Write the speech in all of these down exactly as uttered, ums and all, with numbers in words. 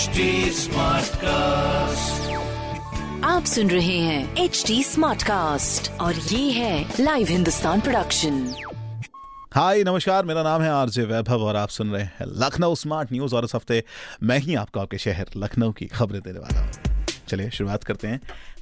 H T Smartcast, आप सुन रहे हैं एच टी स्मार्टकास्ट और ये है लाइव हिंदुस्तान प्रोडक्शन। हाय नमस्कार, मेरा नाम है आरजे वैभव और आप सुन रहे हैं लखनऊ स्मार्ट न्यूज और इस हफ्ते मैं ही आपको आपके शहर लखनऊ की खबरें देने वाला हूँ। चलिए शुरुआत करते हैं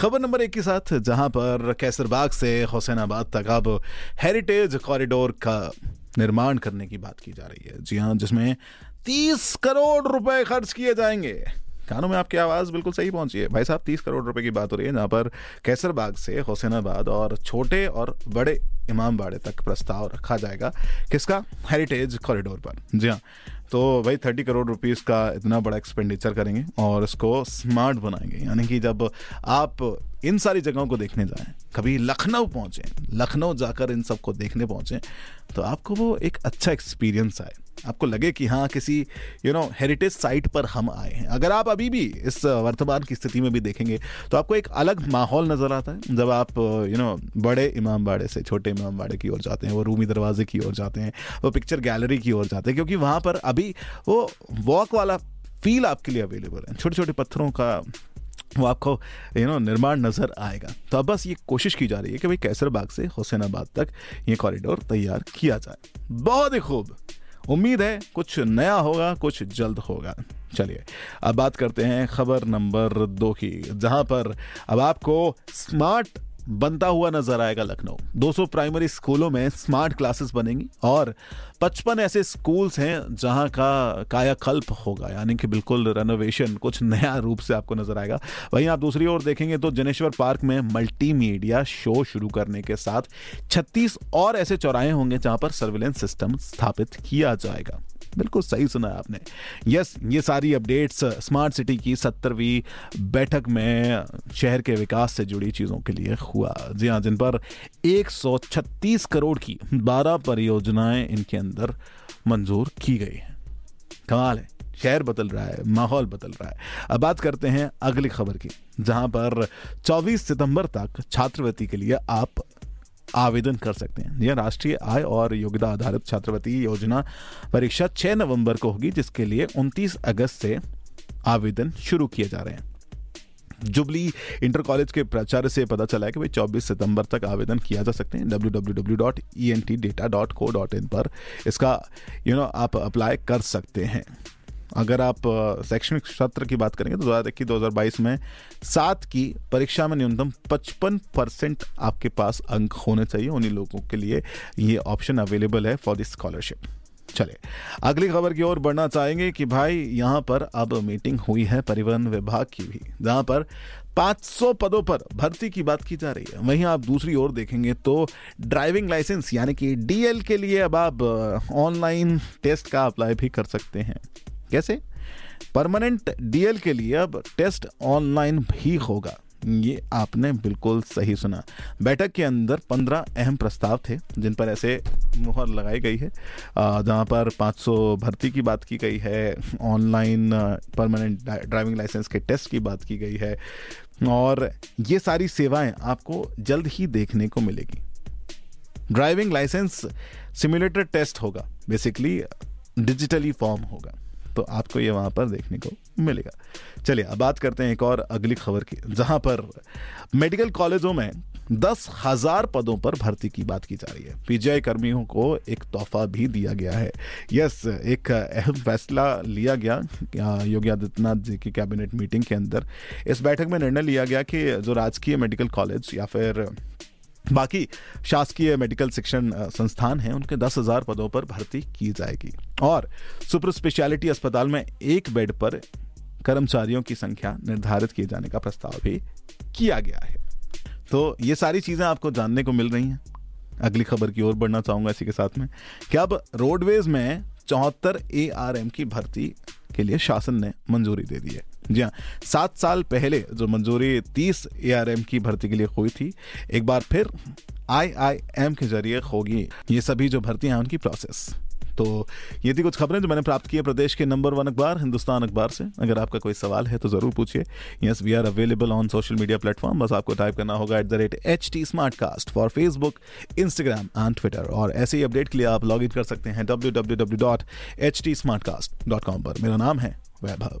खबर नंबर एक के साथ, जहाँ पर कैसरबाग से हुसैनाबाद तक अब हेरिटेज कॉरिडोर का निर्माण करने की बात की जा रही है। जी हाँ, जिसमें तीस करोड़ रुपए खर्च किए जाएंगे। कानों में आपकी आवाज़ बिल्कुल सही पहुंची है भाई साहब, तीस करोड़ रुपए की बात हो रही है, जहाँ पर कैसरबाग से हुसैनाबाद और छोटे और बड़े इमामबाड़े तक प्रस्ताव रखा जाएगा। किसका? हेरिटेज कॉरिडोर पर। जी हाँ, तो भाई तीस करोड़ रुपीस का इतना बड़ा एक्सपेंडिचर करेंगे और इसको स्मार्ट बनाएंगे, यानी कि जब आप इन सारी जगहों को देखने जाएं, कभी लखनऊ पहुँचें, लखनऊ जाकर इन सबको देखने पहुँचें, तो आपको वो एक अच्छा एक्सपीरियंस आए, आपको लगे कि हाँ किसी यू नो हेरिटेज साइट पर हम आए हैं। अगर आप अभी भी इस वर्तमान की स्थिति में भी देखेंगे तो आपको एक अलग माहौल नज़र आता है। जब आप यू नो बड़े इमामबाड़े से छोटे इमामबाड़े की ओर जाते हैं, वो रूमी दरवाजे की ओर जाते हैं, वो पिक्चर गैलरी की ओर जाते हैं, क्योंकि वहाँ पर अभी वो वॉक वाला फील आपके लिए अवेलेबल है। छोटे छोटे पत्थरों का वो आपको यू नो निर्माण नज़र आएगा। तो अब बस ये कोशिश की जा रही है कि भाई कैसरबाग से हुसैनाबाद तक ये कॉरिडोर तैयार किया जाए। बहुत ही खूब, उम्मीद है कुछ नया होगा, कुछ जल्द होगा। चलिए अब बात करते हैं खबर नंबर दो की, जहां पर अब आपको स्मार्ट बनता हुआ नजर आएगा लखनऊ। दो सौ प्राइमरी स्कूलों में स्मार्ट क्लासेस बनेंगी और पचपन ऐसे स्कूल्स हैं जहां का कायाकल्प होगा, यानी कि बिल्कुल रेनोवेशन, कुछ नया रूप से आपको नजर आएगा। वहीं आप दूसरी ओर देखेंगे तो जनेश्वर पार्क में मल्टीमीडिया शो शुरू करने के साथ छत्तीस और ऐसे चौराहे होंगे जहां पर सर्विलेंस सिस्टम स्थापित किया जाएगा। बिल्कुल सही सुना आपने। यस, ये सारी अपडेट्स स्मार्ट सिटी की सत्तरवीं बैठक में शहर के विकास से जुड़ी चीज़ों के लिए हुआ। जी हाँ, जिन पर एक सौ छत्तीस करोड़ की बारह परियोजनाएं इनके अंदर मंजूर की गई हैं। कमाल है, शहर बदल रहा है, माहौल बदल रहा है। अब बात करते हैं अगली खबर की, जहाँ पर चौबीस सितंबर तक छात्रवृत्ति के लिए आप आवेदन कर सकते हैं। यह राष्ट्रीय आय और योग्यता आधारित छात्रवृत्ति योजना परीक्षा छह नवंबर को होगी, जिसके लिए उनतीस अगस्त से आवेदन शुरू किए जा रहे हैं। जुबली इंटर कॉलेज के प्राचार्य से पता चला है कि भाई चौबीस सितंबर तक आवेदन किया जा सकते हैं। W W W dot E N T data dot co dot in पर इसका यू नो आप अप्लाई कर सकते हैं। अगर आप शैक्षणिक सत्र की बात करेंगे तो दो हज़ार इक्कीस दो हज़ार बाईस में सात की परीक्षा में न्यूनतम पचपन परसेंट आपके पास अंक होने चाहिए। उन्हीं लोगों के लिए ये ऑप्शन अवेलेबल है फॉर दिस स्कॉलरशिप। चले अगली खबर की ओर बढ़ना चाहेंगे कि भाई यहाँ पर अब मीटिंग हुई है परिवहन विभाग की भी, जहाँ पर पाँच सौ पदों पर भर्ती की बात की जा रही है। वहीं आप दूसरी ओर देखेंगे तो ड्राइविंग लाइसेंस यानी कि डी एल के लिए अब आप ऑनलाइन टेस्ट का अप्लाई भी कर सकते हैं। कैसे? परमानेंट डी एल के लिए अब टेस्ट ऑनलाइन भी होगा। ये आपने बिल्कुल सही सुना। बैठक के अंदर पंद्रह अहम प्रस्ताव थे जिन पर ऐसे मुहर लगाई गई है, जहाँ पर पाँच सौ भर्ती की बात की गई है, ऑनलाइन परमानेंट ड्राइविंग लाइसेंस के टेस्ट की बात की गई है और ये सारी सेवाएं आपको जल्द ही देखने को मिलेगी। ड्राइविंग लाइसेंस सिमुलेटर टेस्ट होगा, बेसिकली डिजिटली फॉर्म होगा, तो आपको ये वहाँ पर देखने को मिलेगा। चलिए अब बात करते हैं एक और अगली खबर की, जहाँ पर मेडिकल कॉलेजों में दस हज़ार पदों पर भर्ती की बात की जा रही है। पीजीआई कर्मियों को एक तोहफा भी दिया गया है। यस, एक अहम फैसला लिया गया योगी आदित्यनाथ जी की कैबिनेट मीटिंग के अंदर। इस बैठक में निर्णय लिया गया कि जो राजकीय मेडिकल कॉलेज या फिर बाकी शासकीय मेडिकल शिक्षण संस्थान हैं, उनके दस हज़ार पदों पर भर्ती की जाएगी और सुपर स्पेशलिटी अस्पताल में एक बेड पर कर्मचारियों की संख्या निर्धारित किए जाने का प्रस्ताव भी किया गया है। तो ये सारी चीज़ें आपको जानने को मिल रही हैं। अगली खबर की ओर बढ़ना चाहूँगा इसी के साथ में कि अब रोडवेज में चौहत्तर ए आर एम की भर्ती के लिए शासन ने मंजूरी दे दी है। जी हाँ, सात साल पहले जो मंजूरी तीस ए आर एम की भर्ती के लिए हुई थी, एक बार फिर आई आई एम के जरिए होगी ये सभी जो भर्तियाँ हैं उनकी प्रोसेस। तो ये थी कुछ खबरें जो मैंने प्राप्त की है प्रदेश के नंबर वन अखबार हिंदुस्तान अखबार से। अगर आपका कोई सवाल है तो ज़रूर पूछिए। Yes, we are available on social media platform. बस आपको टाइप करना होगा at the rate H T smart cast for Facebook, Instagram and Twitter. और ऐसे ही अपडेट के लिए आप लॉग इन कर सकते हैं W W W dot H T smart cast dot com पर। मेरा नाम है वैभव।